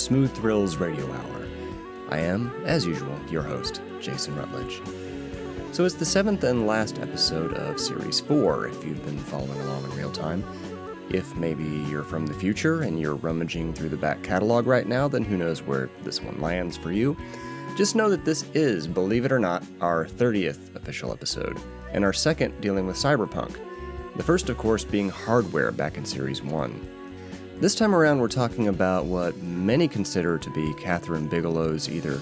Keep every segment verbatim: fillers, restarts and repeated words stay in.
Smooth Thrills Radio Hour. I am, as usual, your host, Jason Rutledge. So it's the seventh and last episode of Series four, if you've been following along in real time. If maybe you're from the future and you're rummaging through the back catalog right now, then who knows where this one lands for you. Just know that this is, believe it or not, our thirtieth official episode, and our second dealing with cyberpunk. The first, of course, being hardware back in Series one. This time around, we're talking about what many consider to be Kathryn Bigelow's either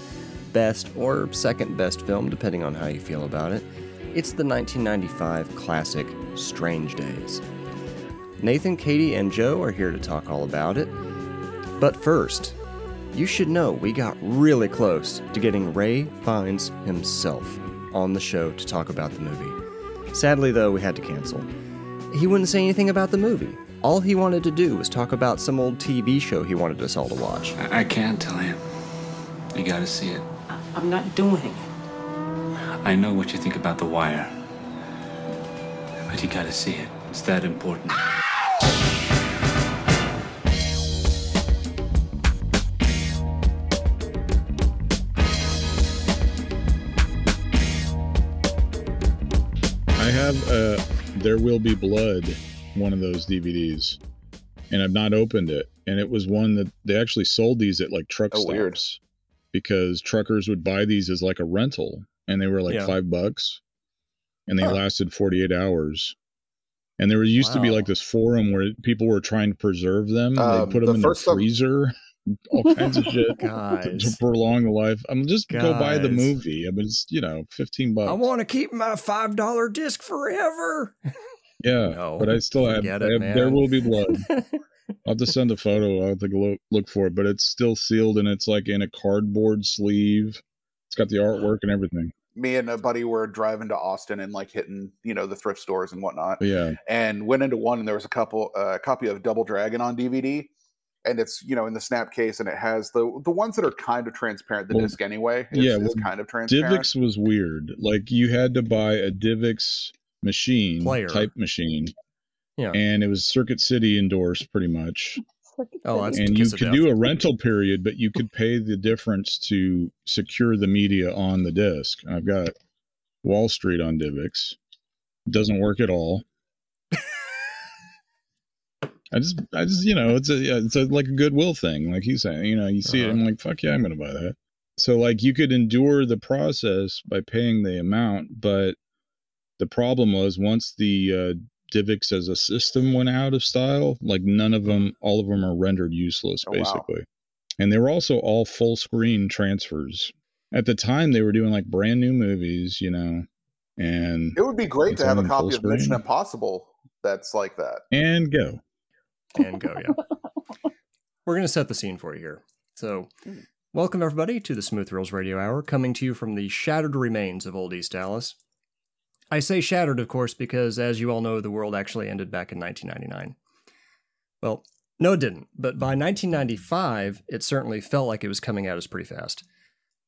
best or second best film, depending on how you feel about it. It's the nineteen ninety-five classic Strange Days. Nathan, Katie, and Joe are here to talk all about it. But first, you should know we got really close to getting Ray Fiennes himself on the show to talk about the movie. Sadly, though, we had to cancel. He wouldn't say anything about the movie. All he wanted to do was talk about some old T V show he wanted us all to watch. I, I can't tell you. You gotta see it. I- I'm not doing it. I know what you think about The Wire. But you gotta see it. It's that important. Ah! I have uh, There Will Be Blood, one of those D V Ds, and I've not opened it. And it was one that they actually sold these at like truck oh, stops weird. Because truckers would buy these as like a rental, and they were like yeah. five bucks, and they huh. lasted forty-eight hours. And there used wow. to be like this forum where people were trying to preserve them. Um, they put them the in the freezer, of- all kinds of shit to, to prolong the life. I'm just Guys. Go buy the movie. I mean, it's, you know, fifteen bucks. I want to keep my five dollar disc forever. Yeah, no, but I still have, it, I have There Will Be Blood. I'll have to send a photo. I'll have to look, look for it, but it's still sealed, and it's like in a cardboard sleeve. It's got the artwork and everything. Me and a buddy were driving to Austin and like hitting, you know, the thrift stores and whatnot. Yeah. And went into one, and there was a couple a uh, copy of Double Dragon on D V D, and it's, you know, in the snap case, and it has the the ones that are kind of transparent. The well, disc anyway. Is, yeah, well, is kind of transparent. DivX was weird. Like you had to buy a DivX machine Player. type machine. Yeah. And it was Circuit City endorsed pretty much. Oh, that's and you could do a rental period, but you could pay the difference to secure the media on the disc. I've got Wall Street on DivX. Doesn't work at all. I just, I just, you know, it's a, it's a, like a goodwill thing. Like he's saying, you know, you see uh-huh. it, I'm like, fuck yeah, I'm going to buy that. So like you could endure the process by paying the amount, but the problem was once the, uh, DivX as a system went out of style, like none of them, all of them are rendered useless basically. Oh, wow. And they were also all full screen transfers. At the time they were doing like brand new movies, you know, and it would be great to have a copy of Mission Impossible that's like that. And go. And go, yeah. We're going to set the scene for you here. So welcome everybody to the Smooth Thrills Radio Hour, coming to you from the shattered remains of Old East Dallas. I say shattered, of course, because as you all know, the world actually ended back in nineteen ninety-nine. Well, no, it didn't. But by nineteen ninety-five, it certainly felt like it was coming at us pretty fast.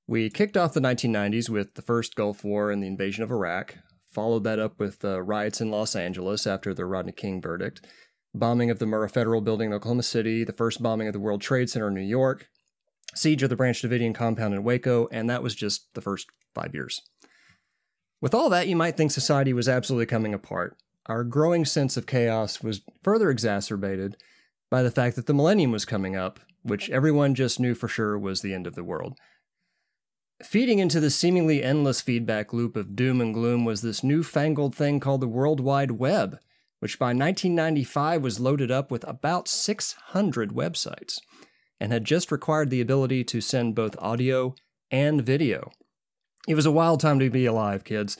We kicked off the nineteen nineties with the first Gulf War and the invasion of Iraq, followed that up with uh, riots in Los Angeles after the Rodney King verdict, bombing of the Murrah Federal Building in Oklahoma City, the first bombing of the World Trade Center in New York, siege of the Branch Davidian compound in Waco, and that was just the first five years. With all that, you might think society was absolutely coming apart. Our growing sense of chaos was further exacerbated by the fact that the millennium was coming up, which everyone just knew for sure was the end of the world. Feeding into this seemingly endless feedback loop of doom and gloom was this newfangled thing called the World Wide Web, which by nineteen ninety-five was loaded up with about six hundred websites and had just required the ability to send both audio and video. It was a wild time to be alive, kids.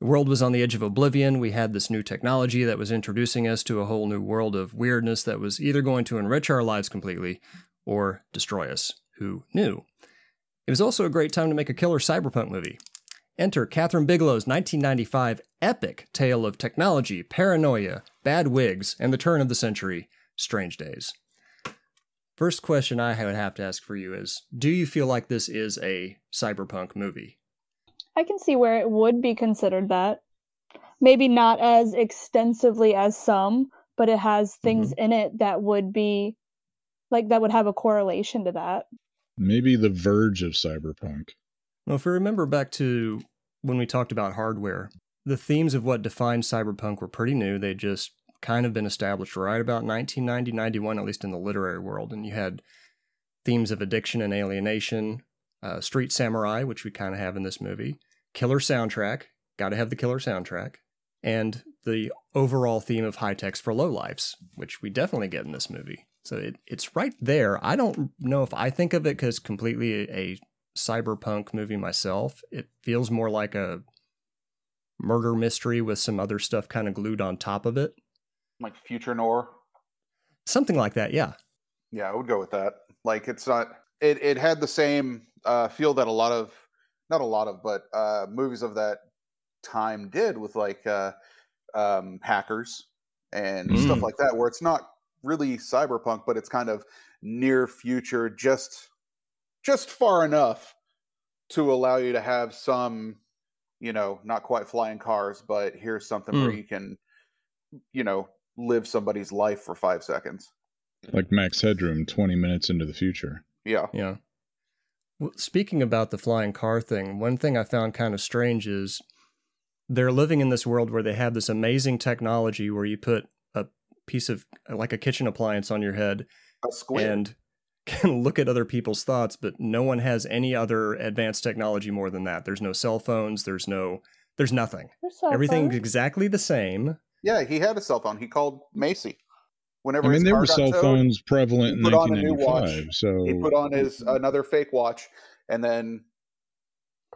The world was on the edge of oblivion. We had this new technology that was introducing us to a whole new world of weirdness that was either going to enrich our lives completely or destroy us. Who knew? It was also a great time to make a killer cyberpunk movie. Enter Kathryn Bigelow's nineteen ninety-five epic tale of technology, paranoia, bad wigs, and the turn of the century, Strange Days. First question I would have to ask for you is, do you feel like this is a cyberpunk movie? I can see where it would be considered that. Maybe not as extensively as some, but it has things mm-hmm. in it that would be like that would have a correlation to that. Maybe the verge of cyberpunk. Well, if we remember back to when we talked about hardware, the themes of what defined cyberpunk were pretty new. They just kind of been established right about nineteen ninety, ninety-one, at least in the literary world. And you had themes of addiction and alienation, uh, street samurai, which we kind of have in this movie, killer soundtrack, got to have the killer soundtrack, and the overall theme of high techs for lowlifes, which we definitely get in this movie. So it, it's right there. I don't know if I think of it as completely a, a cyberpunk movie myself. It feels more like a murder mystery with some other stuff kind of glued on top of it. Like Future Noir? Something like that, yeah. Yeah, I would go with that. Like, it's not... It, it had the same uh, feel that a lot of... Not a lot of, but uh, movies of that time did with, like, uh, um, hackers and mm. stuff like that, where it's not really cyberpunk, but it's kind of near future, just just far enough to allow you to have some, you know, not quite flying cars, but here's something mm. where you can, you know, live somebody's life for five seconds. Like Max Headroom, twenty minutes into the future. Yeah. Yeah. Well, speaking about the flying car thing, one thing I found kind of strange is they're living in this world where they have this amazing technology where you put a piece of, like a kitchen appliance on your head and can look at other people's thoughts, but no one has any other advanced technology more than that. There's no cell phones. There's no, there's nothing. Everything's exactly the same. Yeah, he had a cell phone. He called Macy. Whenever I mean, there were cell towed, phones prevalent in nineteen ninety-five. So he put on his another fake watch, and then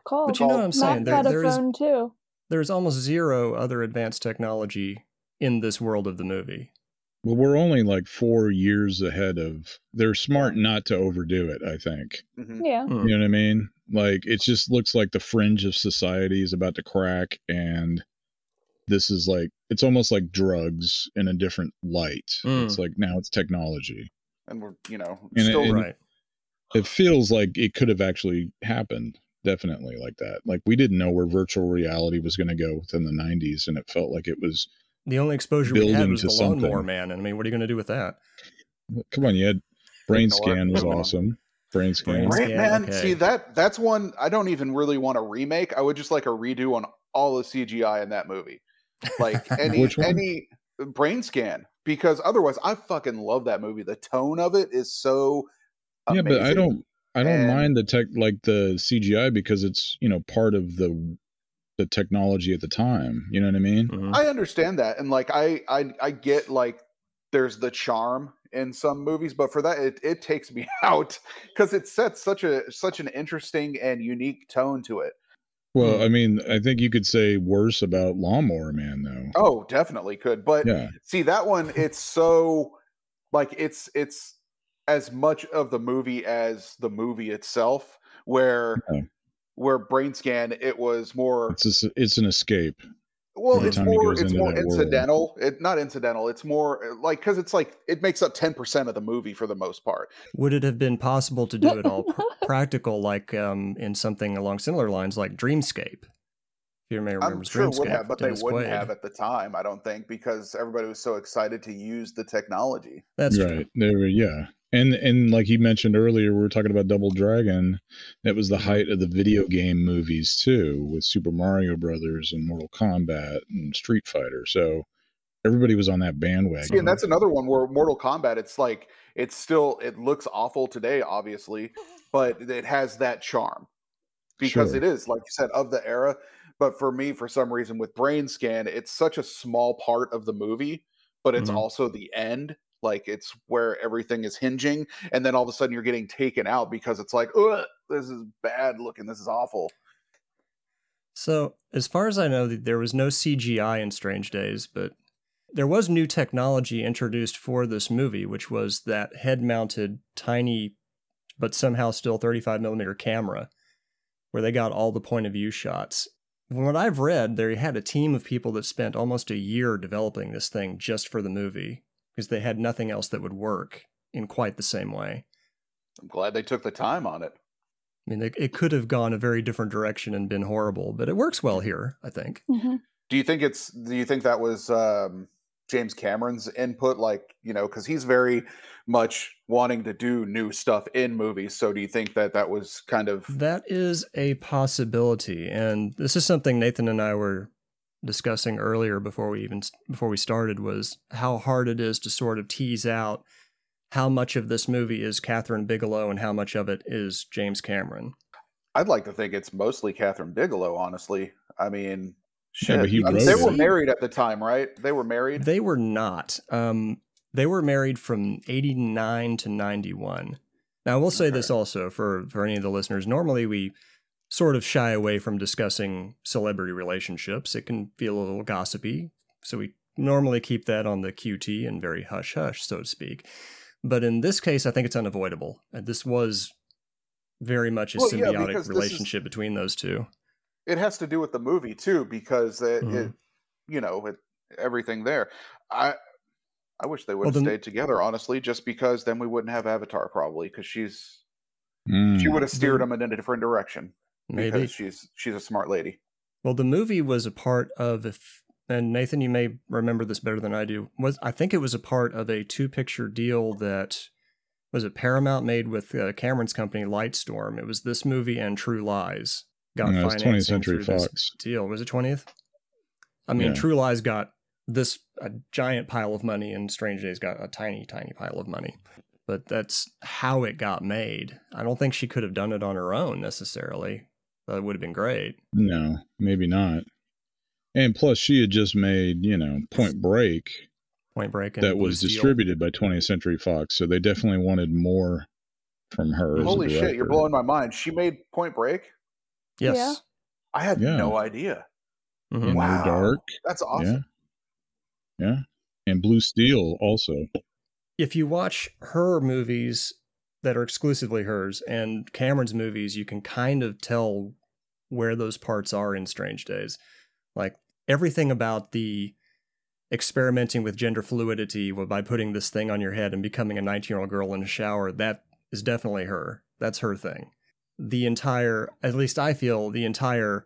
called. But you know what I'm saying? There, there is too. There's almost zero other advanced technology in this world of the movie. Well, we're only like four years ahead of. They're smart not to overdo it, I think. Mm-hmm. Yeah, you know what I mean. Like, it just looks like the fringe of society is about to crack, and this is like, it's almost like drugs in a different light. Mm. It's like, now it's technology. And we're, you know, and still it, right. It feels like it could have actually happened. Definitely like that. Like, we didn't know where virtual reality was going to go within the nineties. And it felt like it was. The only exposure we had was the Lawnmower Man. And I mean, what are you going to do with that? Come on. You had Brainscan was awesome. Brainscan. Brainscan man, okay. See, that that's one I don't even really want to remake. I would just like a redo on all the C G I in that movie. Like any any brain scan, because otherwise I fucking love that movie. The tone of it is so amazing. Yeah, but I don't I don't and, mind the tech, like the C G I, because it's, you know, part of the the technology at the time. You know what I mean? Mm-hmm. I understand that, and like I, I I get like there's the charm in some movies, but for that it, it takes me out because it sets such a such an interesting and unique tone to it. Well, I mean, I think you could say worse about Lawnmower Man, though. Oh, definitely could. But yeah. See, that one, it's so, like, it's it's as much of the movie as the movie itself, where yeah. where Brain Scan, it was more... It's a, it's an escape. Well, it's more, it's more incidental. It, not incidental. It's more, like, because it's like, it makes up ten percent of the movie for the most part. Would it have been possible to do it all pr- practical, like um, in something along similar lines, like Dreamscape? If you may remember, I'm sure Dreamscape, would have, but Dennis they wouldn't Quaid. Have at the time, I don't think, because everybody was so excited to use the technology. That's right. True. They were, yeah. And, and like he mentioned earlier, we were talking about Double Dragon. That was the height of the video game movies, too, with Super Mario Brothers and Mortal Kombat and Street Fighter. So everybody was on that bandwagon. See, and that's another one where Mortal Kombat, it's like, it's still, it looks awful today, obviously, but it has that charm because sure. It is, like you said, of the era. But for me, for some reason, with Brain Scan, it's such a small part of the movie, but it's mm-hmm. also the end. Like, it's where everything is hinging, and then all of a sudden you're getting taken out because it's like, ugh, this is bad looking. This is awful. So, as far as I know, there was no C G I in Strange Days, but there was new technology introduced for this movie, which was that head-mounted, tiny, but somehow still thirty-five millimeter camera, where they got all the point-of-view shots. From what I've read, they had a team of people that spent almost a year developing this thing just for the movie, because they had nothing else that would work in quite the same way. I'm glad they took the time on it. I mean, it, it could have gone a very different direction and been horrible, but it works well here, I think. Mm-hmm. Do you think it's? Do you think that was um, James Cameron's input, like, you know, because he's very much wanting to do new stuff in movies. So do you think that that was kind of... That is a possibility. And this is something Nathan and I were discussing earlier before we even before we started, was how hard it is to sort of tease out how much of this movie is Kathryn Bigelow and how much of it is James Cameron. I'd like to think it's mostly Kathryn Bigelow, honestly. I mean... Shit. Yeah, but he I mean, they were married at the time, right? They were married? They were not. Um, they were married from eighty-nine to ninety-one. Now, I will say okay. this also for, for any of the listeners. Normally, we sort of shy away from discussing celebrity relationships. It can feel a little gossipy. So we normally keep that on the Q T and very hush-hush, so to speak. But in this case, I think it's unavoidable. This was very much a well, symbiotic yeah, relationship is- between those two. It has to do with the movie too, because it, mm-hmm. it you know, it, everything there. I I wish they would well, have then, stayed together, honestly, just because then we wouldn't have Avatar probably, because she's mm, she would have steered them in a different direction. Maybe. Because she's she's a smart lady. Well, the movie was a part of, if and Nathan, you may remember this better than I do. Was I think it was a part of a two picture deal that was it Paramount made with uh, Cameron's company Lightstorm. It was this movie and True Lies. Got no, financing twentieth Century Fox deal. Was it twentieth? I mean, yeah. True Lies got this a giant pile of money, and Strange Days got a tiny, tiny pile of money. But that's how it got made. I don't think she could have done it on her own necessarily. That would have been great. No, maybe not. And plus, she had just made, you know, Point Break. Point Break, and that was distributed by twentieth Century Fox, so they definitely wanted more from her. Holy shit! You're blowing my mind. She made Point Break. Yes. Yeah. I had yeah. no idea. Mm-hmm. Wow. Blue Dark. That's awesome. Yeah. yeah. And Blue Steel also. If you watch her movies that are exclusively hers and Cameron's movies, you can kind of tell where those parts are in Strange Days. Like everything about the experimenting with gender fluidity by putting this thing on your head and becoming a nineteen-year-old girl in a shower, that is definitely her. That's her thing. The entire, at least I feel, the entire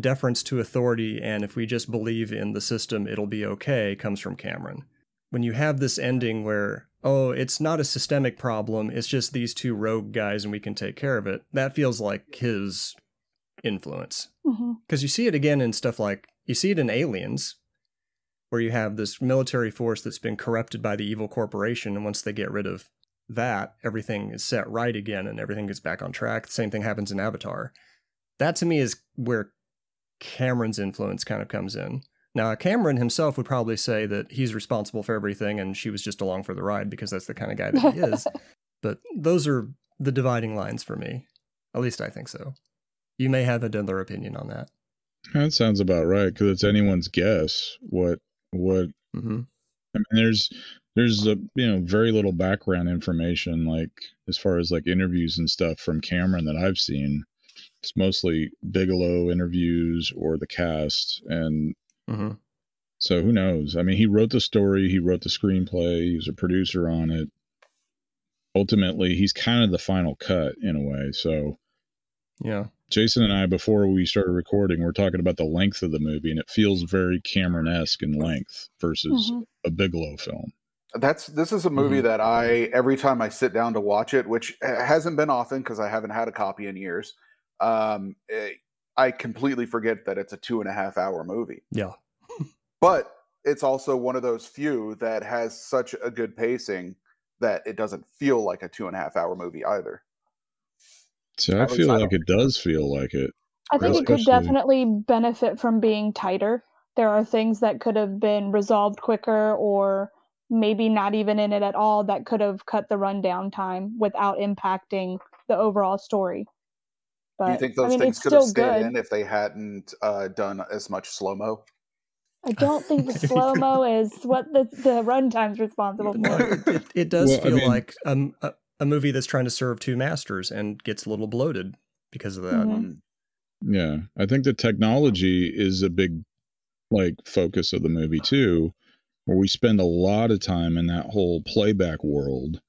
deference to authority and if we just believe in the system, it'll be okay, comes from Cameron. When you have this ending where, oh, it's not a systemic problem, it's just these two rogue guys and we can take care of it, that feels like his influence. Mm-hmm. Because you see it again in stuff like, you see it in Aliens, where you have this military force that's been corrupted by the evil corporation, and once they get rid of that, everything is set right again and everything gets back on track. The same thing happens in Avatar. That to me is where Cameron's influence kind of comes in. Now, Cameron himself would probably say that he's responsible for everything and she was just along for the ride because that's the kind of guy that he is. But those are the dividing lines for me. At least I think so. You may have another opinion on that. That sounds about right, because it's anyone's guess what what mm-hmm. I mean, there's There's a, you know, very little background information, like as far as like interviews and stuff from Cameron that I've seen. It's mostly Bigelow interviews or the cast. And mm-hmm. so who knows? I mean, he wrote the story. He wrote the screenplay. He was a producer on it. Ultimately, he's kind of the final cut in a way. So, yeah, Jason and I, before we started recording, we're talking about the length of the movie, and it feels very Cameron-esque in length versus mm-hmm. a Bigelow film. That's this is a movie mm-hmm. that I every time I sit down to watch it, which hasn't been often because I haven't had a copy in years. Um, it, I completely forget that it's a two and a half hour movie. Yeah, but it's also one of those few that has such a good pacing that it doesn't feel like a two and a half hour movie either. So I feel like it does feel like it. I think it could definitely benefit from being tighter. There are things that could have been resolved quicker, or maybe not even in it at all, that could have cut the rundown time without impacting the overall story. But, do you think those I mean, things could have stayed good. in if they hadn't uh, done as much slow-mo? I don't think the slow-mo is what the, the runtime's responsible for. It, it does well, feel I mean, like um, a, a movie that's trying to serve two masters and gets a little bloated because of that. Mm-hmm. Yeah, I think the technology is a big like focus of the movie, too, where we spend a lot of time in that whole playback world.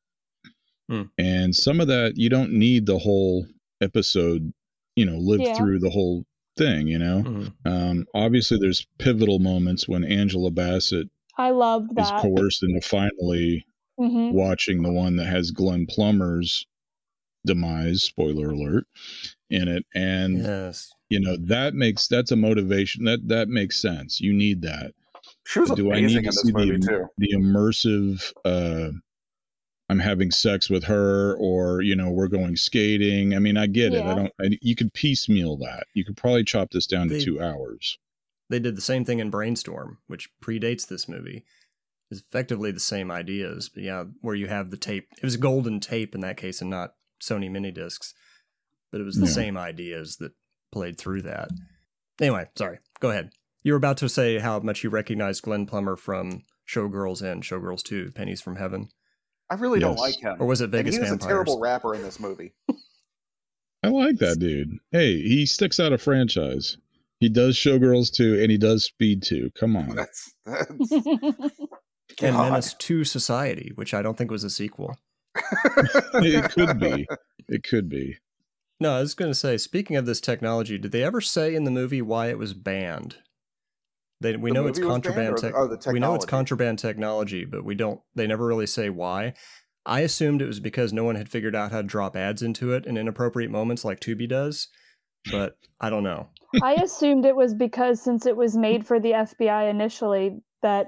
Mm. And some of that, you don't need the whole episode, you know, live yeah. through the whole thing, you know? Mm. Um, obviously, there's pivotal moments when Angela Bassett I loved that. Is coerced into finally mm-hmm. watching the one that has Glenn Plummer's demise, spoiler alert, in it. And, yes. you know, that makes, that's a motivation. That, that makes sense. You need that. She was Do amazing I need in to this see movie, the, too. The immersive, uh, I'm having sex with her, or, you know, we're going skating. I mean, I get yeah. it. I don't, I, you could piecemeal that. You could probably chop this down they, to two hours. They did the same thing in Brainstorm, which predates this movie. It's effectively the same ideas, but yeah, where you have the tape. It was golden tape in that case and not Sony mini discs, but it was the yeah. same ideas that played through that. Anyway, sorry, go ahead. You were about to say how much you recognized Glenn Plummer from Showgirls and Showgirls two, Pennies from Heaven. I really yes. don't like him. Or was it Vegas Vampires? He was a terrible rapper in this movie. I like that dude. Hey, he sticks out a franchise. He does Showgirls two, and he does Speed two. Come on. That's, that's... And Menace to Society, which I don't think was a sequel. It could be. It could be. No, I was going to say, speaking of this technology, did they ever say in the movie why it was banned? They, we the know it's contraband. Te- or the, or the we know it's contraband technology, but we don't. They never really say why. I assumed it was because no one had figured out how to drop ads into it in inappropriate moments, like Tubi does. But I don't know. I assumed it was because since it was made for the F B I initially, that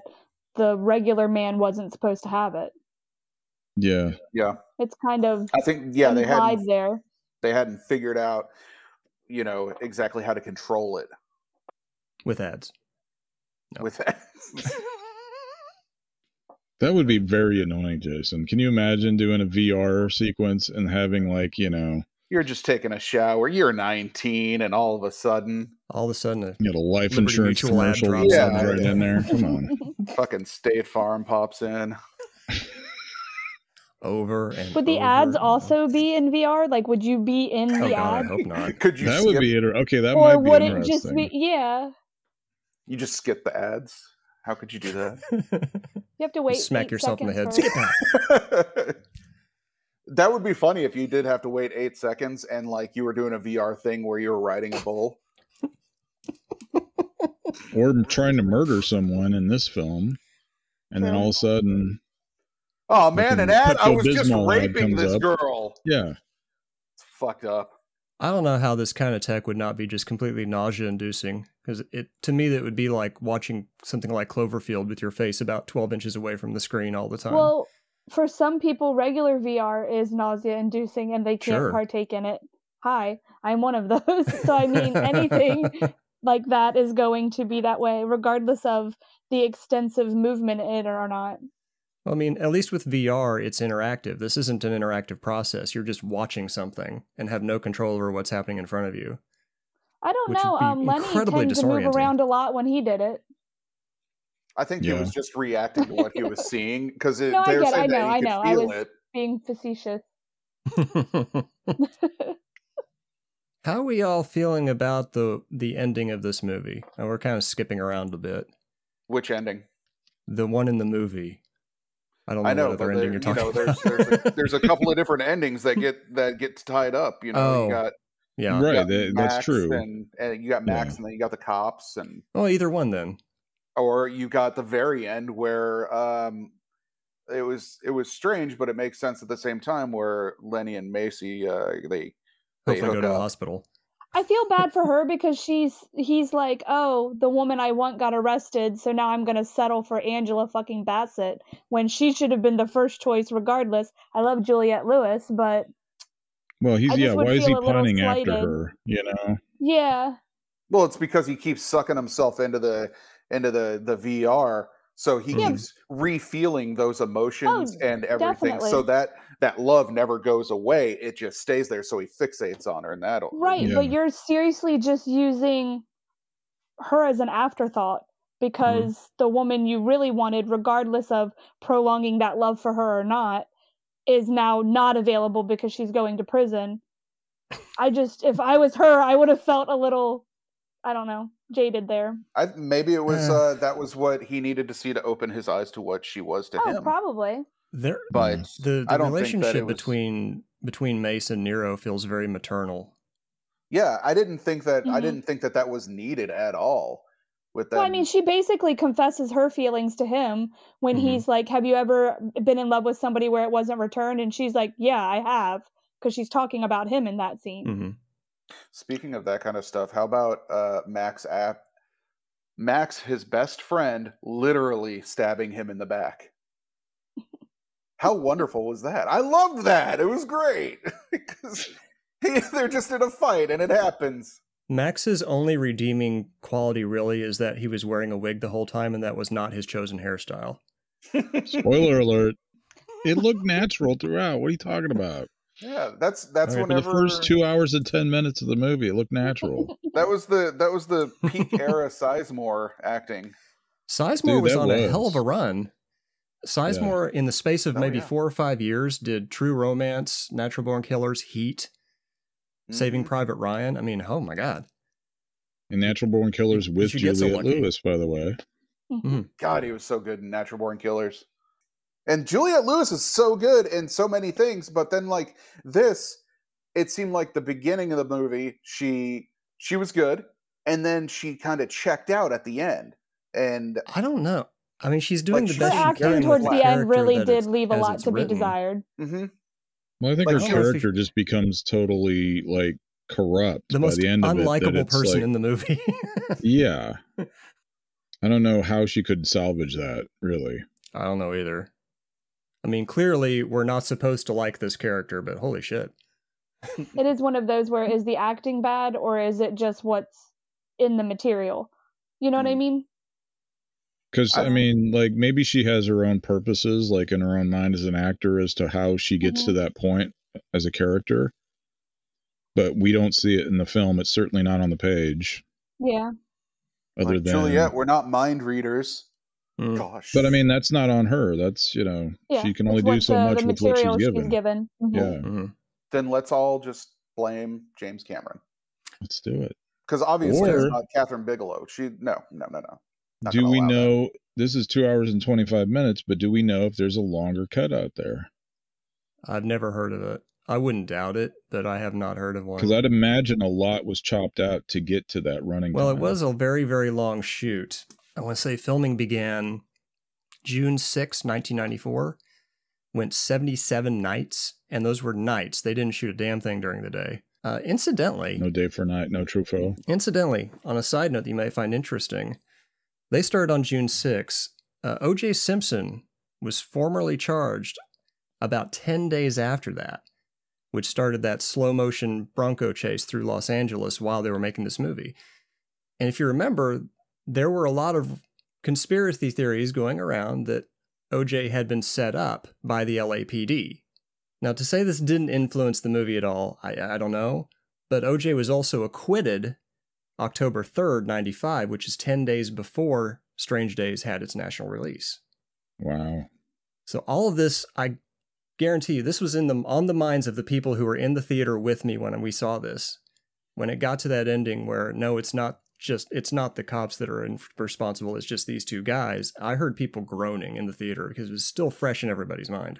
the regular man wasn't supposed to have it. Yeah, yeah. It's kind of. I think yeah, they hadn't. There. They hadn't figured out, you know, exactly how to control it with ads. No. With that. That would be very annoying, Jason. Can you imagine doing a V R sequence and having, like, you know, you're just taking a shower, you're nineteen, and all of a sudden, all of a sudden, a, you get a life Liberty insurance Mutual commercial drops yeah, right yeah. in there. Come on, fucking State Farm pops in. Over and would the over ads also over. Be in V R? Like, would you be in oh, the God, ad? I hope not. Could you? That skip? Would be inter- okay. That or might be would interesting. It just be yeah. You just skip the ads? How could you do that? You have to wait. Smack yourself in the head. Skip that. That would be funny if you did have to wait eight seconds and, like, you were doing a V R thing where you were riding a bull. Or trying to murder someone in this film. And then all of a sudden... Oh, man, an ad? I was just raping this up. Girl. Yeah. It's fucked up. I don't know how this kind of tech would not be just completely nausea-inducing, because it to me that would be like watching something like Cloverfield with your face about twelve inches away from the screen all the time. Well, for some people, regular V R is nausea-inducing, and they can't sure. partake in it. Hi, I'm one of those. So I mean, anything like that is going to be that way, regardless of the extensive movement in it or not. Well, I mean, at least with V R, it's interactive. This isn't an interactive process. You're just watching something and have no control over what's happening in front of you. I don't know. Um, Lenny tended to move around a lot when he did it. I think yeah. he was just reacting to what he was seeing because no, they were saying that he could feel it. I was it. being facetious. How are we all feeling about the the ending of this movie? Oh, we're kind of skipping around a bit. Which ending? The one in the movie. I don't know, I know what other ending you're talking you know, about. There's, there's, a, there's a couple of different endings that get that gets tied up. You know, oh, you got yeah, you right. Got that, that's true. And, and you got Max, yeah. and then you got the cops, and oh, either one then. Or you got the very end where um, it was it was strange, but it makes sense at the same time. Where Lenny and Macy, uh, they they hook go to up. The hospital. I feel bad for her because she's he's like, oh, the woman I want got arrested, so now I'm going to settle for Angela fucking Bassett when she should have been the first choice regardless. I love Juliette Lewis, but... Well, he's yeah, why is he pining after her, you know? Yeah. Well, it's because he keeps sucking himself into the into the, the V R, so he yeah. keeps re-feeling those emotions oh, and everything, definitely. So that... that love never goes away. It just stays there. So he fixates on her and that'll. Right. Yeah. But you're seriously just using her as an afterthought because mm. the woman you really wanted, regardless of prolonging that love for her or not, is now not available because she's going to prison. I just, if I was her, I would have felt a little, I don't know, jaded there. I, maybe it was, uh, uh, that was what he needed to see to open his eyes to what she was to oh, him. Probably. There, but the, the relationship was... between between Mace and Nero feels very maternal. Yeah, I didn't think that. Mm-hmm. I didn't think that that was needed at all. with them. Well, I mean, she basically confesses her feelings to him when mm-hmm. he's like, have you ever been in love with somebody where it wasn't returned? And she's like, yeah, I have, because she's talking about him in that scene. Mm-hmm. Speaking of that kind of stuff, how about uh, Max App? Max, his best friend, literally stabbing him in the back. How wonderful was that? I loved that. It was great. Because he, they're just in a fight and it happens. Max's only redeeming quality really is that he was wearing a wig the whole time, and that was not his chosen hairstyle. Spoiler alert. It looked natural throughout. What are you talking about? Yeah, that's that's right, whenever for the first two hours and ten minutes of the movie, it looked natural. That was the that was the peak era Sizemore acting. Sizemore Dude, was on was. a hell of a run. Sizemore, yeah. in the space of oh, maybe yeah. four or five years, did True Romance, Natural Born Killers, Heat, mm-hmm. Saving Private Ryan. I mean, oh my God! And Natural Born Killers with Juliette Lewis, by the way. Mm-hmm. God, he was so good in Natural Born Killers. And Juliette Lewis is so good in so many things, but then like this, it seemed like the beginning of the movie, she she was good, and then she kind of checked out at the end. And I don't know. I mean, she's doing like, the best she can. Her acting towards the end really did leave a lot to be desired. Mm-hmm. Well, I think like, her character the, just becomes totally like corrupt the by most the end of it. Unlikable person like, in the movie. Yeah, I don't know how she could salvage that. Really, I don't know either. I mean, clearly we're not supposed to like this character, but holy shit. It is one of those where is the acting bad or is it just what's in the material? You know what I mean? Because, I mean, like maybe she has her own purposes, like in her own mind as an actor as to how she gets mm-hmm. to that point as a character. But we don't see it in the film. It's certainly not on the page. Yeah. Other like, than Juliette, we're not mind readers. Mm. Gosh. But I mean, that's not on her. That's, you know, yeah, she can only do so the, much the with what she's given. She's given. Mm-hmm. Yeah. Mm-hmm. Then let's all just blame James Cameron. Let's do it. Because obviously or, it's not Kathryn Bigelow. She, no, no, no, no. Not do we know, that. This is two hours and twenty-five minutes, but do we know if there's a longer cut out there? I've never heard of it. I wouldn't doubt it, but I have not heard of one. Because I'd imagine a lot was chopped out to get to that running. Well, time. It was a very, very long shoot. I want to say filming began June sixth, nineteen ninety-four, went seventy-seven nights, and those were nights. They didn't shoot a damn thing during the day. Uh, incidentally... No day for night, no Truffaut. Incidentally, on a side note that you may find interesting, they started on June sixth. Uh, O J Simpson was formally charged about ten days after that, which started that slow-motion Bronco chase through Los Angeles while they were making this movie. And if you remember... there were a lot of conspiracy theories going around that O J had been set up by the L A P D. Now, to say this didn't influence the movie at all, I, I don't know. But O J was also acquitted October third, ninety-five, which is ten days before Strange Days had its national release. Wow. So all of this, I guarantee you, this was in the, on the minds of the people who were in the theater with me when we saw this. When it got to that ending where, no, it's not. Just it's not the cops that are in, responsible. It's just these two guys. I heard people groaning in the theater because it was still fresh in everybody's mind.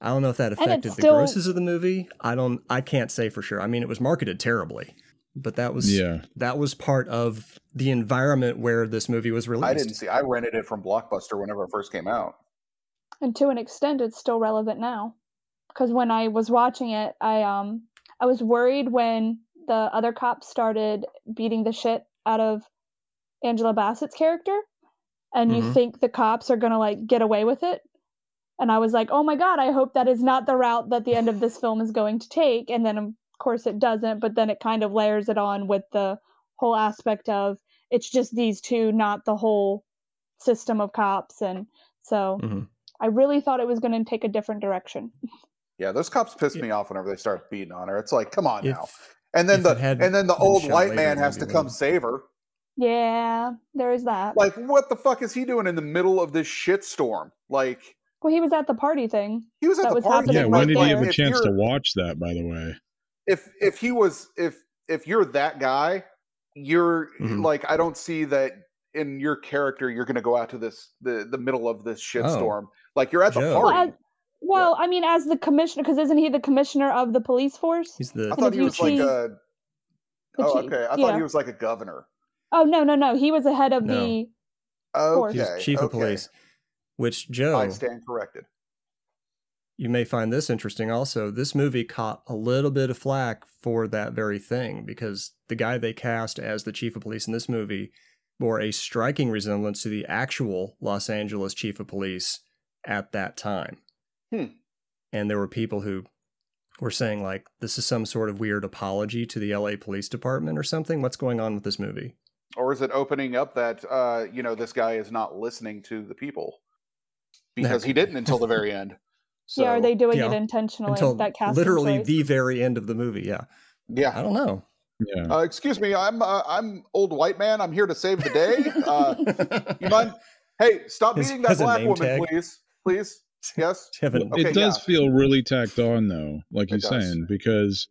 I don't know if that affected the still... grosses of the movie. I don't. I can't say for sure. I mean, it was marketed terribly, but that was yeah. that was part of the environment where this movie was released. I didn't see. I rented it from Blockbuster whenever it first came out. And to an extent, it's still relevant now, because when I was watching it, I um I was worried when the other cops started beating the shit out of Angela Bassett's character, and mm-hmm. you think the cops are gonna like get away with it, and I was like, oh my God, I hope that is not the route that the end of this film is going to take. And then of course it doesn't, but then it kind of layers it on with the whole aspect of it's just these two, not the whole system of cops. And so mm-hmm. I really thought it was going to take a different direction. Yeah, those cops piss yeah. me off whenever they start beating on her. It's like, come on if- now. And then, the, and then the and then the old white man has to come save her. Yeah, there is that. Like, what the fuck is he doing in the middle of this shitstorm? Like, well, he was at the party thing. He was at the was party. Yeah, when did he have a chance to watch that? By the way, if if he was if if you're that guy, you're mm-hmm. like, I don't see that in your character. You're going to go out to this the the middle of this shitstorm. Oh. Like, you're at the Joe. party. Well, I, Well, I mean, as the commissioner, because isn't he the commissioner of the police force? He's the. I thought he was like a. Oh, okay. I thought he was like a governor. Oh, no, no, no. He was the head of no. the... Okay. He was chief okay. of police. Which, Joe... I stand corrected. You may find this interesting also. This movie caught a little bit of flack for that very thing, because the guy they cast as the chief of police in this movie bore a striking resemblance to the actual Los Angeles chief of police at that time. Hmm. And there were people who were saying, like, this is some sort of weird apology to the L A Police Department or something. What's going on with this movie? Or is it opening up that, uh, you know, this guy is not listening to the people? Because he didn't until the very end. So, yeah, are they doing yeah, it intentionally? Until that casting literally choice? The very end of the movie, yeah. Yeah. I don't know. Yeah. Uh, excuse me, I'm uh, I'm old white man. I'm here to save the day. Uh, you mind? Hey, stop is, beating that black woman, tag? please. Please. Yes. Okay, it does yeah. feel really tacked on, though, like it you're does. saying, because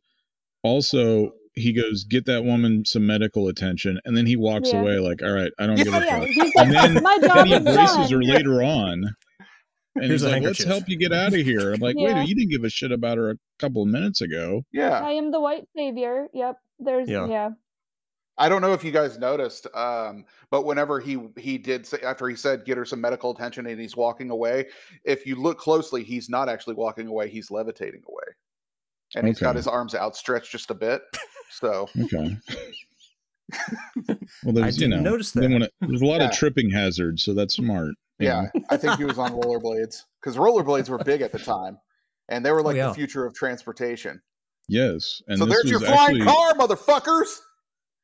also he goes, get that woman some medical attention, and then he walks yeah. away like, all right, I don't yeah, give a yeah. fuck. He's and like, then, my job then he embraces her later on. And Here's he's like, let's help you get out of here. I'm like, yeah. wait, you didn't give a shit about her a couple of minutes ago. Yeah. I am the white savior. Yep. There's, yeah. yeah. I don't know if you guys noticed, um, but whenever he, he did say, after he said, get her some medical attention and he's walking away, if you look closely, he's not actually walking away. He's levitating away. And okay. he's got his arms outstretched just a bit. So. Okay. Well, there's, I didn't you know, notice that. Wanna, there's a lot yeah. of tripping hazards, so that's smart. Yeah, I think he was on rollerblades because rollerblades were big at the time, and they were like oh, yeah. the future of transportation. Yes, and so this there's was your flying actually, car, motherfuckers.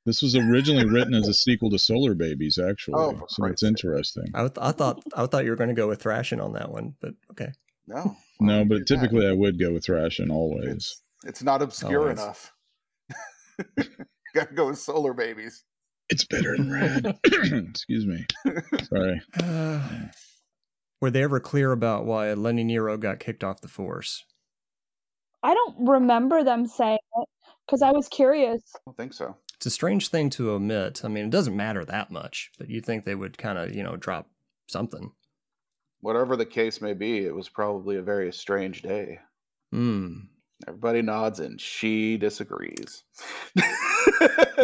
This was originally written as a sequel to Solar Babies, actually. Oh, so it's interesting. I, th- I thought I thought you were going to go with Thrashin' on that one, but okay. No, no, but typically that? I would go with Thrashin' always. It's, it's not obscure always. enough. Got to go with Solar Babies. It's better in red. Excuse me. Sorry. Uh, were they ever clear about why Lenny Nero got kicked off the force? I don't remember them saying it because I was curious. I don't think so. It's a strange thing to omit. I mean, it doesn't matter that much, but you'd think they would kind of, you know, drop something. Whatever the case may be, it was probably a very strange day. Hmm. Everybody nods and she disagrees.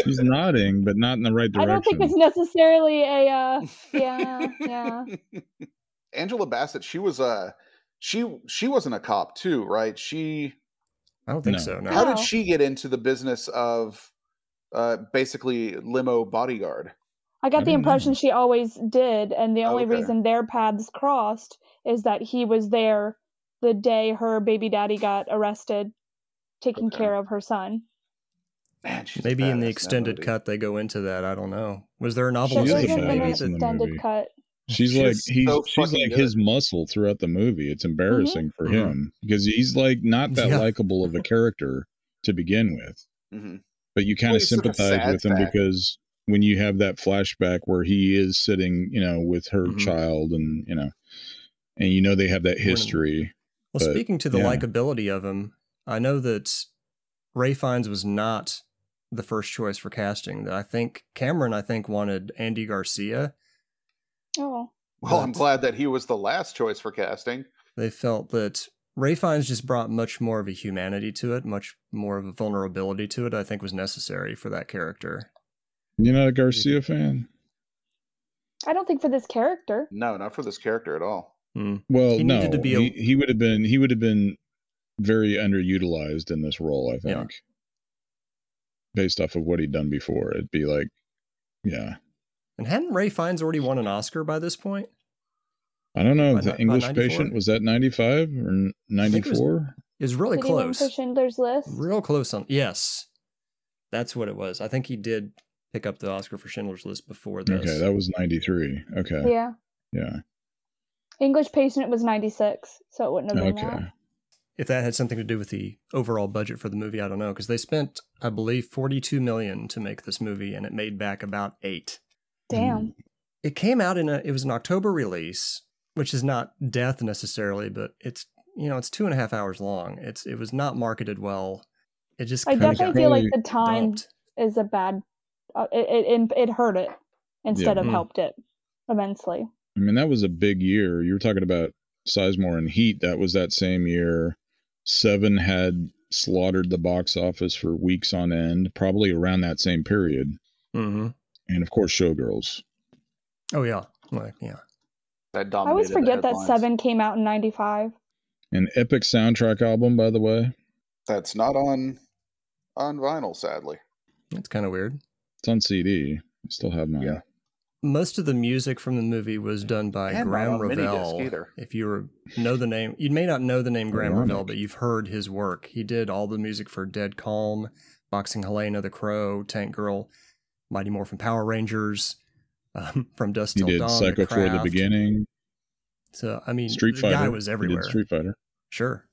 She's nodding, but not in the right direction. I don't think it's necessarily a, uh, yeah, yeah. Angela Bassett, she was a, she she wasn't a cop too, right? She, I don't think no. so. No. How did she get into the business of uh, basically limo bodyguard? I got I the impression know. she always did, and the only okay. reason their paths crossed is that he was there the day her baby daddy got arrested, taking okay. care of her son. Man, maybe in the extended cut they go into that. I don't know. Was there a novel? She's, she's, movie extended cut. she's, she's like he's so she's like good. his muscle throughout the movie. It's embarrassing mm-hmm. for mm-hmm. him because he's like not that yeah. likable of a character to begin with. Mm-hmm. But you kind well, of sympathize with him fact. because when you have that flashback where he is sitting, you know, with her mm-hmm. child, and you know, and you know they have that history. When, well, but, speaking to the yeah. likability of him, I know that Ralph Fiennes was not the first choice for casting. I think Cameron, I think, wanted Andy Garcia. Oh. Well, I'm glad that he was the last choice for casting. They felt that Ralph Fiennes just brought much more of a humanity to it, much more of a vulnerability to it, I think was necessary for that character. You're not a Garcia fan? I don't think for this character. No, not for this character at all. Mm. Well, he no. Needed to be a... he, he would have been he would have been very underutilized in this role, I think. Yeah. Based off of what he'd done before, it'd be like, yeah. And hadn't Ralph Fiennes already won an Oscar by this point? I don't know. By, the English Patient, was that ninety-five or ninety-four? It was really did close. He win for Schindler's List? Real close on, yes. That's what it was. I think he did pick up the Oscar for Schindler's List before this. Okay, that was ninety-three. Okay. Yeah. Yeah. English Patient was ninety-six, so it wouldn't have been okay. that. If that had something to do with the overall budget for the movie, I don't know, because they spent, I believe, forty-two million dollars to make this movie, and it made back about eight. Damn. It came out in a, it was an October release, which is not death necessarily, but it's, you know, it's two and a half hours long. It's It was not marketed well. It just I definitely feel like the time dumped. is a bad, uh, it, it, it hurt it instead yeah. of mm. helped it immensely. I mean, that was a big year. You were talking about Sizemore and Heat. That was that same year. Seven had slaughtered the box office for weeks on end, probably around that same period. Mm-hmm. and of course Showgirls. Oh yeah, like yeah. That I always forget that Seven came out in ninety-five. An epic soundtrack album, by the way. That's not on on vinyl, sadly. That's kind of weird. It's on C D. I still have mine. Yeah. Most of the music from the movie was done by Graeme Revell. If you were, know the name, you may not know the name Graeme Revell, but you've heard his work. He did all the music for Dead Calm, Boxing Helena, The Crow, Tank Girl, Mighty Morphin Power Rangers, um, From Dusk Till Dawn. He did Psycho for the Beginning. So I mean, Street Fighter. The guy was everywhere. He did Street Fighter. Sure.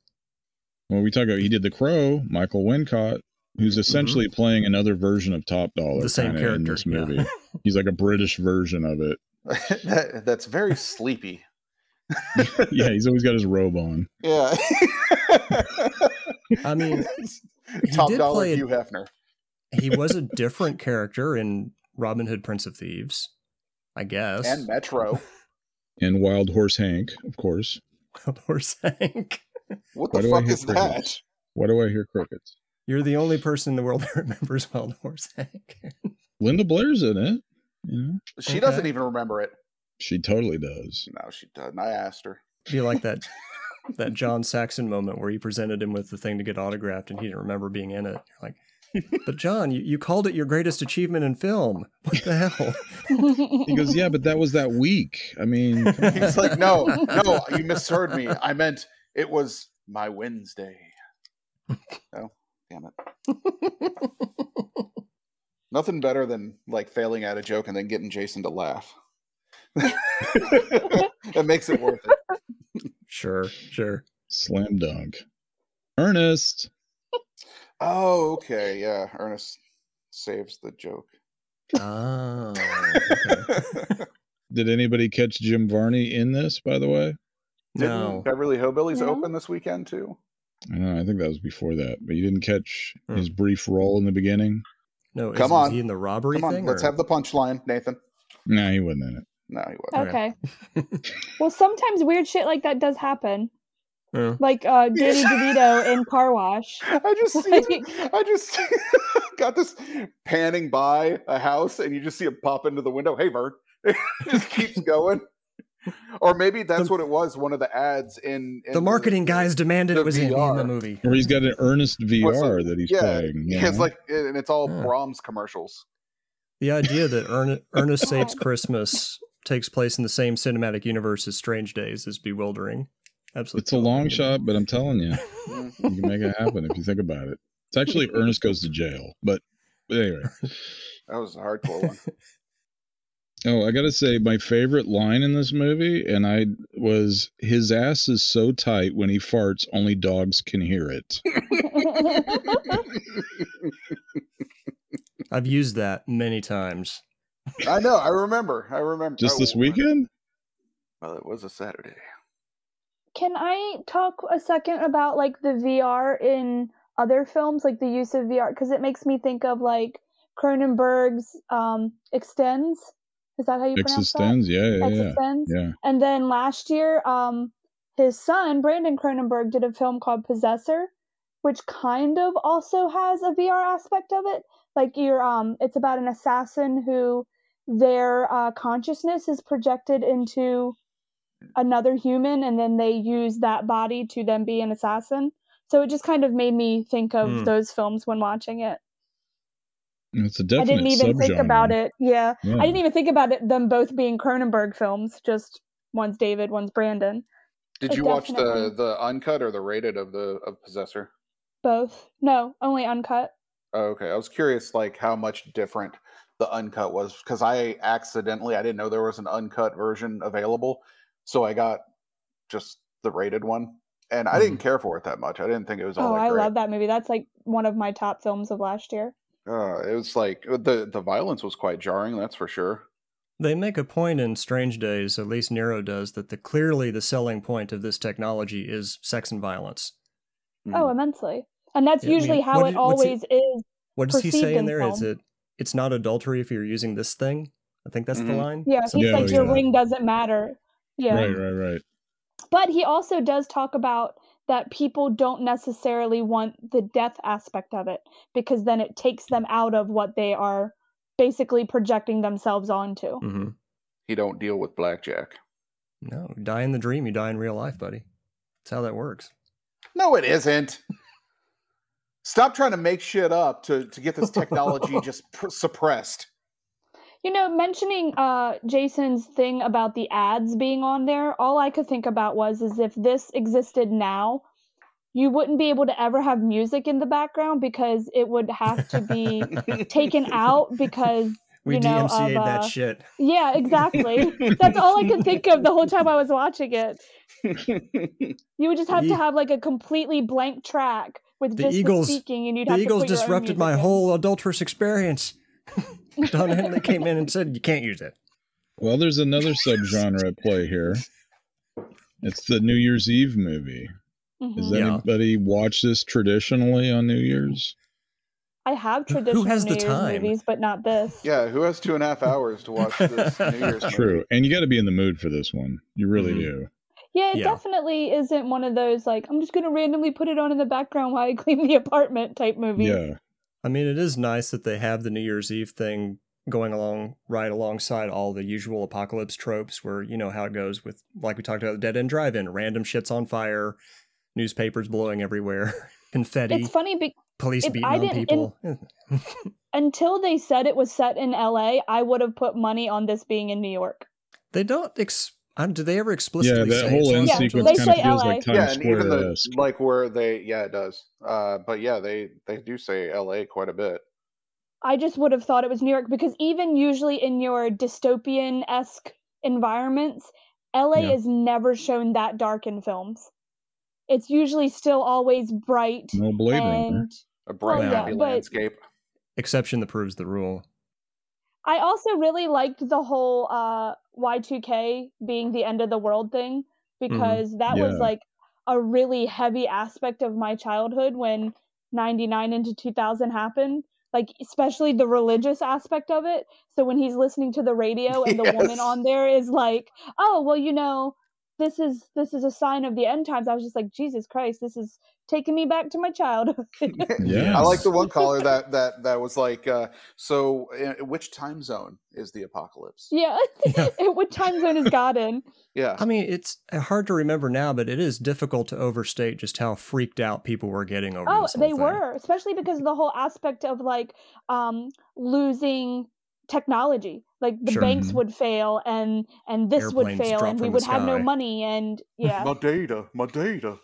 When we talk about, he did The Crow, Michael Wincott, who's essentially mm-hmm. playing another version of Top Dollar. The same character in this movie. Yeah. He's like a British version of it. that, that's very sleepy. Yeah, he's always got his robe on. Yeah. I mean, Top Dollar Hugh Hefner. He was a different character in Robin Hood, Prince of Thieves, I guess. And Metro. And Wild Horse Hank, of course. Wild Horse Hank. What the fuck is that? Why do I hear crickets? You're the only person in the world that remembers Wild Horse Hank. Linda Blair's in it. Yeah. She okay. doesn't even remember it. She totally does. No, she doesn't. I asked her. Do you like that that John Saxon moment where he presented him with the thing to get autographed and he didn't remember being in it? You're like, but John, you, you called it your greatest achievement in film. What the hell? He goes, yeah, but that was that week. I mean, he's like, no, no, you misheard me. I meant it was my Wednesday. Oh, damn it. Nothing better than like failing at a joke and then getting Jason to laugh. That makes it worth it. Sure, sure. Slam dunk. Ernest. Oh, okay. Yeah. Ernest saves the joke. Oh. Okay. Did anybody catch Jim Varney in this, by the way? Didn't no. Beverly Hillbillies no. open this weekend, too? I don't know. I think that was before that. But you didn't catch hmm. his brief role in the beginning? No. Is, Come on. Is he in the robbery Come on. thing? Let's or? have the punchline, Nathan. No, he wasn't in it. No, he wasn't. Okay. Well, sometimes weird shit like that does happen. Yeah. Like uh, Danny DeVito in Car Wash. I just see like, I just got this panning by a house, and you just see it pop into the window. Hey, Vern! It just keeps going. Or maybe that's the, what it was. One of the ads in, in the marketing the, guys demanded it was in, in the movie. Or he's got an Earnest V R that he's yeah, playing. Yeah, it's like, and it's all yeah. Brahms commercials. The idea that Ern- Ernest Saves Christmas takes place in the same cinematic universe as Strange Days is bewildering. Absolutely. It's a long shot, but I'm telling you, you can make it happen if you think about it. It's actually Ernest Goes to Jail, but, but anyway. That was a hardcore one. Oh, I got to say, my favorite line in this movie and I was, his ass is so tight when he farts, only dogs can hear it. I've used that many times. I know. I remember. I remember. Just this weekend? Well, it was a Saturday. Can I talk a second about like the V R in other films, like the use of V R? Because it makes me think of like Cronenberg's um, Extends. Is that how you Existence, pronounce that? Yeah, yeah, Existence. Yeah, yeah. And then last year, um, his son, Brandon Cronenberg, did a film called Possessor, which kind of also has a V R aspect of it. Like you're, um, it's about an assassin who their uh, consciousness is projected into another human, and then they use that body to then be an assassin. So it just kind of made me think of mm. those films when watching it. It's a definite I didn't even sub-genre. think about it. Yeah. yeah, I didn't even think about it. Them both being Cronenberg films, just one's David, one's Brandon. Did it you watch the the uncut or the rated of the of Possessor? Both. No, only uncut. Oh, okay, I was curious, like how much different the uncut was, because I accidentally I didn't know there was an uncut version available. So I got just the rated one, and I mm. didn't care for it that much. I didn't think it was all oh, that great. I love that movie. That's like one of my top films of last year. Uh, it was like the, the violence was quite jarring, that's for sure. They make a point in Strange Days, at least Nero does, that the clearly the selling point of this technology is sex and violence. Mm. Oh, immensely. And that's yeah, usually I mean, how it always it, is. What does he say in there? Film. Is it, it's not adultery if you're using this thing? I think that's mm-hmm. the line. Yeah, he's yeah, like, yeah. your ring doesn't matter. Yeah. Right, right, right. But he also does talk about that people don't necessarily want the death aspect of it, because then it takes them out of what they are basically projecting themselves onto. Mm-hmm. He don't deal with blackjack. No, die in the dream, you die in real life, buddy. That's how that works. No, it isn't. Stop trying to make shit up to, to get this technology just pr- suppressed. You know, mentioning uh, Jason's thing about the ads being on there, all I could think about was is if this existed now, you wouldn't be able to ever have music in the background because it would have to be taken out because... We you know, D M C A'd of, uh, that shit. Yeah, exactly. That's all I could think of the whole time I was watching it. You would just have to have like a completely blank track with the just Eagles, the speaking, and you'd have to put your own music in. The Eagles disrupted my whole adulterous experience. Don Henley came in and said, you can't use it. Well, there's another subgenre at play here. It's the New Year's Eve movie. Mm-hmm. Does anybody yeah. watch this traditionally on New Year's? I have traditional New Year's time? movies, but not this. Yeah, who has two and a half hours to watch this New Year's movie? True, and you got to be in the mood for this one. You really mm-hmm. do. Yeah, it yeah. definitely isn't one of those, like, I'm just going to randomly put it on in the background while I clean the apartment type movies. Yeah. I mean, it is nice that they have the New Year's Eve thing going along right alongside all the usual apocalypse tropes where, you know, how it goes with, like we talked about, the Dead End Drive-In, random shit's on fire, newspapers blowing everywhere, confetti. It's funny because... Police if beating I on didn't, people. In, until they said it was set in L A, I would have put money on this being in New York. They don't. Ex- um, do they ever explicitly? Yeah, that say whole end yeah, sequence kind of feels L A. Like Times yeah, Square. The, like where they, yeah, it does. Uh, but yeah, they they do say L A quite a bit. I just would have thought it was New York because even usually in your dystopian-esque environments, L A yeah. is never shown that dark in films. It's usually still always bright. No Blade Runner. A bright oh, yeah, landscape. Exception that proves the rule. I also really liked the whole uh, Y two K being the end of the world thing because mm, that yeah. was like a really heavy aspect of my childhood when ninety-nine into two thousand happened, like especially the religious aspect of it. So when he's listening to the radio and yes. the woman on there is like, oh, well, you know, this is this is a sign of the end times. I was just like, Jesus Christ, this is taking me back to my childhood. yes. I like the one caller that that that was like, uh, so uh, which time zone is the apocalypse? Yeah, yeah. What time zone is God in? Yeah. I mean, it's hard to remember now, but it is difficult to overstate just how freaked out people were getting over oh, this whole they thing. Were, especially because of the whole aspect of like um, losing technology. Like the sure. banks would fail and and this Airplanes would fail and we would have no money and yeah. my data, my data.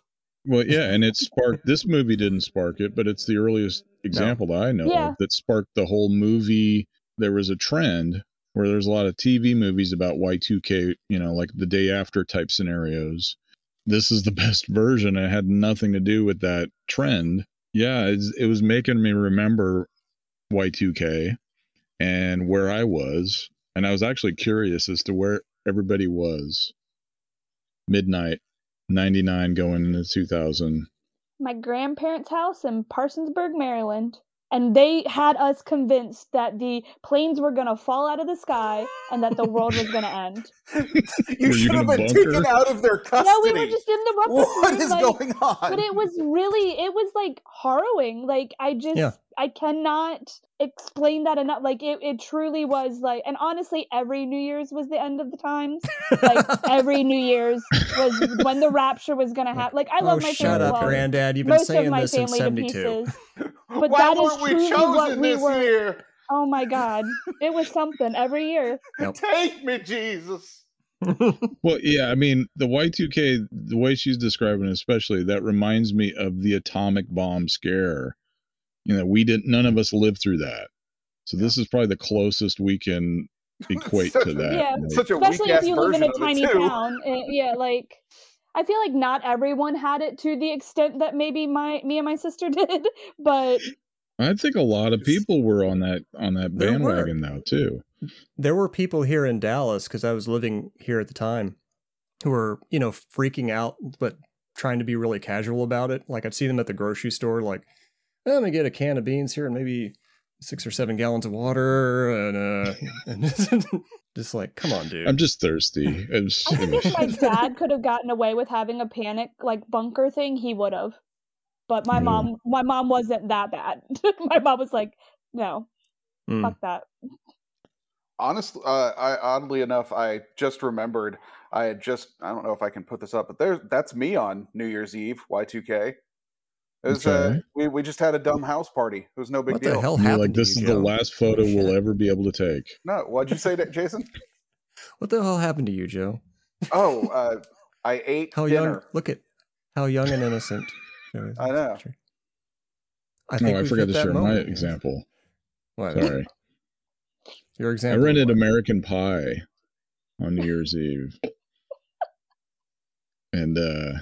Well, yeah, and it sparked, this movie didn't spark it, but it's the earliest example no. that I know yeah. of that sparked the whole movie. There was a trend where there's a lot of T V movies about Y two K, you know, like the day after type scenarios. This is the best version. It had nothing to do with that trend. Yeah, it's, it was making me remember Y two K and where I was. And I was actually curious as to where everybody was. Midnight. ninety-nine going into two thousand. My grandparents' house in Parsonsburg, Maryland. And they had us convinced that the planes were going to fall out of the sky and that the world was going to end. you were should you have been bunker? Taken out of their custody. No, we were just in the ruckus. What is like, going on? But it was really, it was like harrowing. Like, I just, yeah. I cannot explain that enough. Like, it, it truly was like, and honestly, every New Year's was the end of the times. Like, every New Year's was when the rapture was going to happen. Like, I love oh, my family. Shut up, well. Granddad. You've been Most saying this since seventy-two. But Why that is truly we what we were. Year? Oh my God. It was something every year. Nope. Take me, Jesus. Well, yeah, I mean, the Y two K, the way she's describing it especially, that reminds me of the atomic bomb scare. You know, we didn't, none of us lived through that. So this is probably the closest we can equate such, to that. Yeah, right? Such a especially if you live in a tiny town. It, yeah, like... I feel like not everyone had it to the extent that maybe my me and my sister did, but I think a lot of people were on that on that bandwagon though too. There were people here in Dallas because I was living here at the time who were, you know, freaking out but trying to be really casual about it. Like I'd see them at the grocery store, like oh, let me get a can of beans here and maybe six or seven gallons of water and uh, and. Just like, come on, dude. I'm just thirsty. I'm just... I think if my dad could have gotten away with having a panic like bunker thing, he would have. But my yeah. mom, my mom wasn't that bad. My mom was like, no. Mm. Fuck that. Honestly, uh, I, oddly enough, I just remembered. I had just, I don't know if I can put this up, but there, that's me on New Year's Eve, Y two K. It was, okay. uh, we, we just had a dumb house party. It was no big what deal. What the hell happened? Like, this to you, is Joe? The last photo oh, we'll ever be able to take. No, what'd you say, Jason? What the hell happened to you, Joe? Oh, uh, I ate how dinner. Young, look at how young and innocent. I know. I think oh, I forgot to share moment. my example. What? Sorry. Your example. I rented American Pie on New Year's Eve. And, uh,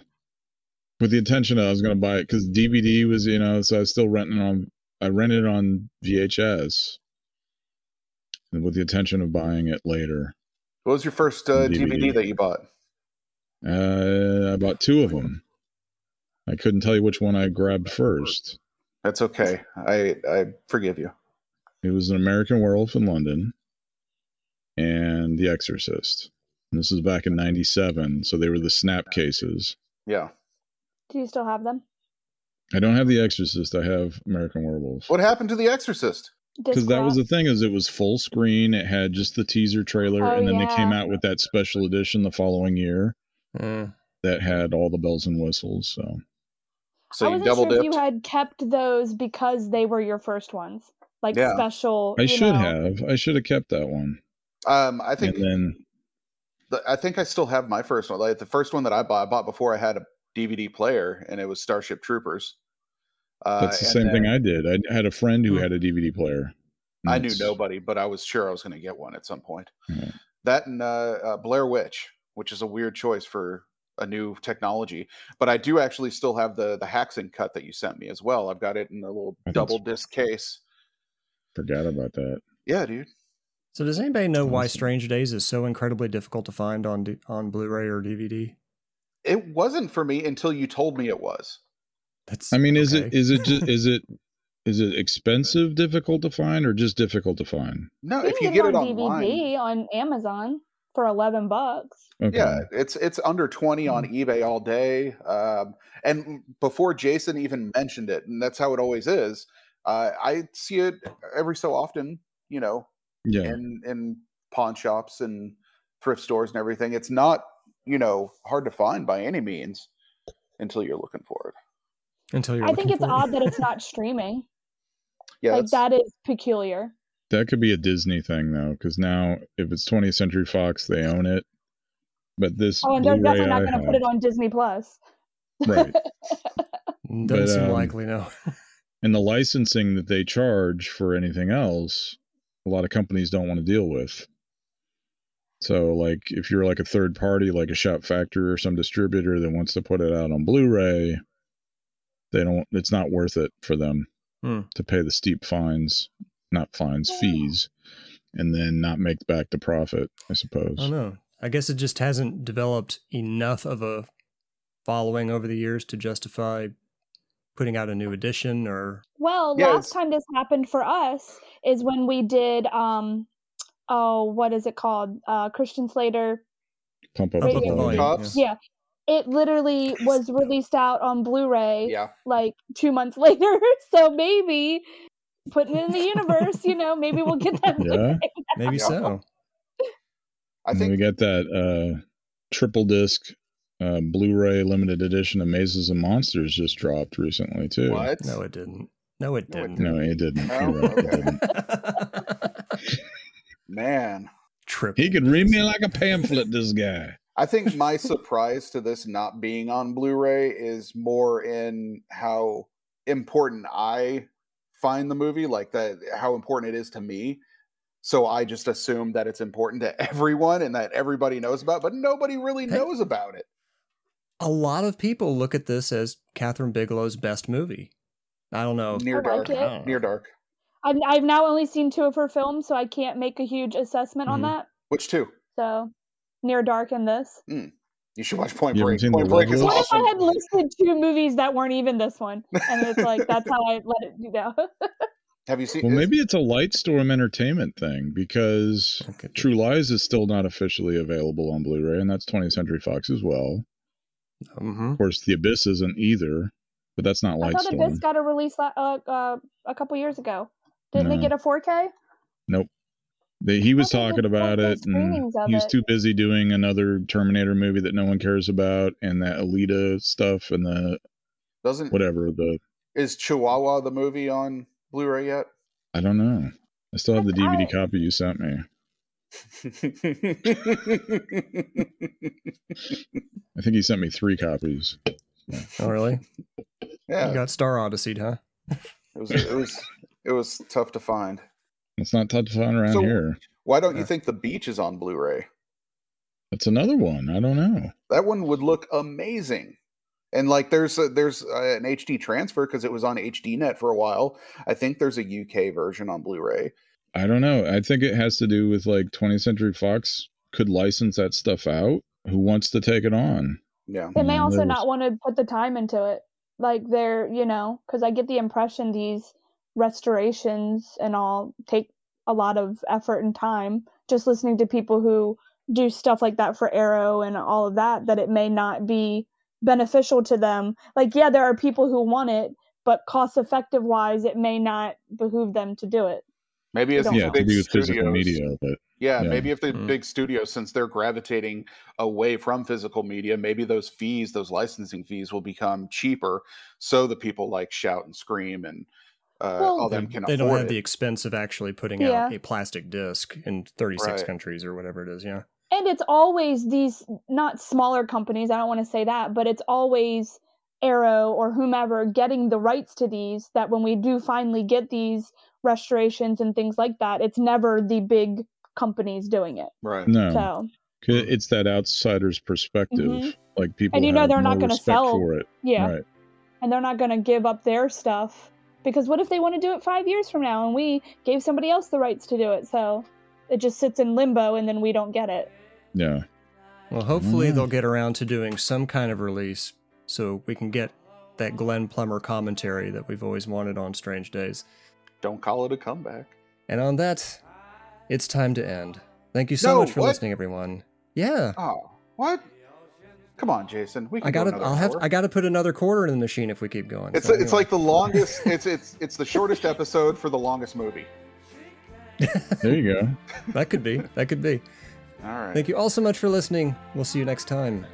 with the intention of I was going to buy it because D V D was, you know, so I was still renting on, I rented it on V H S and with the intention of buying it later. What was your first uh, D V D. D V D that you bought? Uh, I bought two of them. I couldn't tell you which one I grabbed first. That's okay. I, I forgive you. It was An American Werewolf in London and The Exorcist. And this was back in ninety-seven. So they were the snap cases. Yeah. Do you still have them? I don't have The Exorcist. I have American Werewolf. What happened to The Exorcist? Because that was the thing, is it was full screen. It had just the teaser trailer, oh, and then yeah. they came out with that special edition the following year mm. that had all the bells and whistles. So, so I wasn't you double sure dipped. If you had kept those because they were your first ones, like yeah. special. I you should know. have. I should have kept that one. Um, I think. And then, the, I think I still have my first one. Like the first one that I bought, I bought before I had a D V D player, and it was Starship Troopers. Uh, that's the same then, thing I did. I had a friend who had a D V D player. I knew nobody, but I was sure I was going to get one at some point. Yeah. That and uh, uh, Blair Witch, which is a weird choice for a new technology. But I do actually still have the the Haxan cut that you sent me as well. I've got it in a little I double disc case. Forgot about that. Yeah, dude. So does anybody know why Strange Days is so incredibly difficult to find on on Blu-ray or D V D? It wasn't for me until you told me it was. That's, I mean, okay. is it is it just, is it is it expensive, difficult to find, or just difficult to find? No, you if you get it on D V D on Amazon for eleven bucks. Okay. Yeah, it's it's under twenty on eBay all day. Um, and before Jason even mentioned it, and that's how it always is. Uh, I see it every so often, you know, yeah. in in pawn shops and thrift stores and everything. It's not, you know, hard to find by any means until you're looking for it. Until you're I think it's it. odd that it's not streaming. Yeah, like that is peculiar. That could be a Disney thing, though, because now if it's twentieth Century Fox, they own it. But this, oh, and they're Blu-ray definitely not going to put it on Disney Plus. Right. Doesn't but, seem um, likely, no. And the licensing that they charge for anything else, a lot of companies don't want to deal with. So, like, if you're like a third party, like a Shout Factory or some distributor that wants to put it out on Blu-ray, they don't, it's not worth it for them hmm. to pay the steep fines, not fines, fees, and then not make back the profit, I suppose. I don't know. I guess it just hasn't developed enough of a following over the years to justify putting out a new edition or. Well, yes. Last time this happened for us is when we did, um, oh, what is it called? Uh, Christian Slater. Pump Up the Volume. Yeah. It literally was released out on Blu-ray yeah. like two months later. So maybe putting it in the universe, you know, maybe we'll get that. Yeah, maybe so. I think we got that uh, triple disc uh, Blu-ray limited edition of Mazes and Monsters just dropped recently too. What? No, it didn't. No, it didn't. No, it didn't. No, it didn't. Oh, right, it didn't. Man. Triple he could read me like a pamphlet, this guy. I think my surprise to this not being on Blu-ray is more in how important I find the movie, like that, how important it is to me. So I just assume that it's important to everyone and that everybody knows about, but nobody really hey, knows about it. A lot of people look at this as Kathryn Bigelow's best movie. I don't know. Near Dark. Like oh. Near Dark. I've, I've now only seen two of her films, so I can't make a huge assessment mm-hmm. on that. Which two? So... Near Dark in this. Mm. You should watch Point Break. Point Break is what awesome. If I had listed two movies that weren't even this one? And it's like, that's how I let it do now. Have you seen Well, is- maybe it's a Lightstorm Entertainment thing because okay. True Lies is still not officially available on Blu-ray, and that's twentieth Century Fox as well. Mm-hmm. Of course, The Abyss isn't either, but that's not Lightstorm. I thought The Abyss got a release uh, uh, a couple years ago. Didn't no. they get a four K? Nope. They, he was talking about it, and he was too busy doing another Terminator movie that no one cares about, and that Alita stuff, and the doesn't whatever the is Chihuahua the movie on Blu-ray yet? I don't know. I still have the D V D copy you sent me. I think he sent me three copies. Oh really? Yeah. You got Star Odyssey'd, huh? It was it was it was tough to find. It's not tough to find around so, here. Why don't you think The Beach is on Blu-ray? That's another one. I don't know. That one would look amazing. And like there's a, there's a, an H D transfer because it was on HDNet for a while. I think there's a U K version on Blu-ray. I don't know. I think it has to do with like twentieth Century Fox could license that stuff out. Who wants to take it on? Yeah. They may um, also not want to put the time into it. Like they're, you know, because I get the impression these restorations and all take a lot of effort and time. Just listening to people who do stuff like that for Arrow and all of that, that it may not be beneficial to them. Like, yeah, there are people who want it, but cost effective wise, it may not behoove them to do it. Maybe it's yeah, big studios. Media, but, yeah, yeah, maybe if the mm-hmm. big studios, since they're gravitating away from physical media, maybe those fees, those licensing fees, will become cheaper, so the people like Shout and Scream and uh, well, all them can. They afford don't have it. The expense of actually putting yeah. out a plastic disc in thirty-six right. countries or whatever it is. Yeah, and it's always these not smaller companies. I don't want to say that, but it's always Arrow or whomever getting the rights to these. That when we do finally get these restorations and things like that, it's never the big companies doing it. Right. No. So it's that outsider's perspective. Mm-hmm. Like people and you know they're not going to sell for it. Yeah. Right. And they're not going to give up their stuff because what if they want to do it five years from now and we gave somebody else the rights to do it? So it just sits in limbo and then we don't get it. Yeah. Well, hopefully mm-hmm. they'll get around to doing some kind of release so we can get that Glenn Plummer commentary that we've always wanted on Strange Days. Don't call it a comeback. And on that, it's time to end. Thank you so no, much for what? listening, everyone. Yeah. Oh, what? Come on, Jason. We can I gotta, go I'll have to, I gotta put another quarter in the machine if we keep going. It's so a, it's anyway. like the longest. It's it's it's the shortest episode for the longest movie. There you go. That could be. That could be. All right. Thank you all so much for listening. We'll see you next time.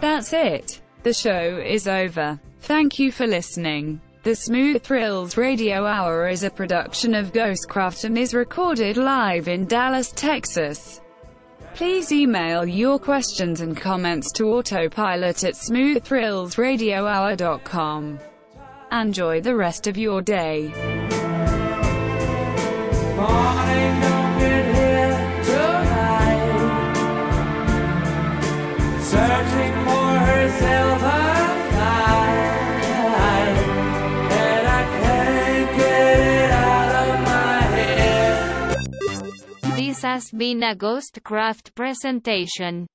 That's it. The show is over. Thank you for listening. The Smooth Thrills Radio Hour is a production of Ghostcraft and is recorded live in Dallas, Texas. Please email your questions and comments to autopilot at smooth thrills radio hour dot com. Enjoy the rest of your day. Morning. This has been a Ghostcraft presentation.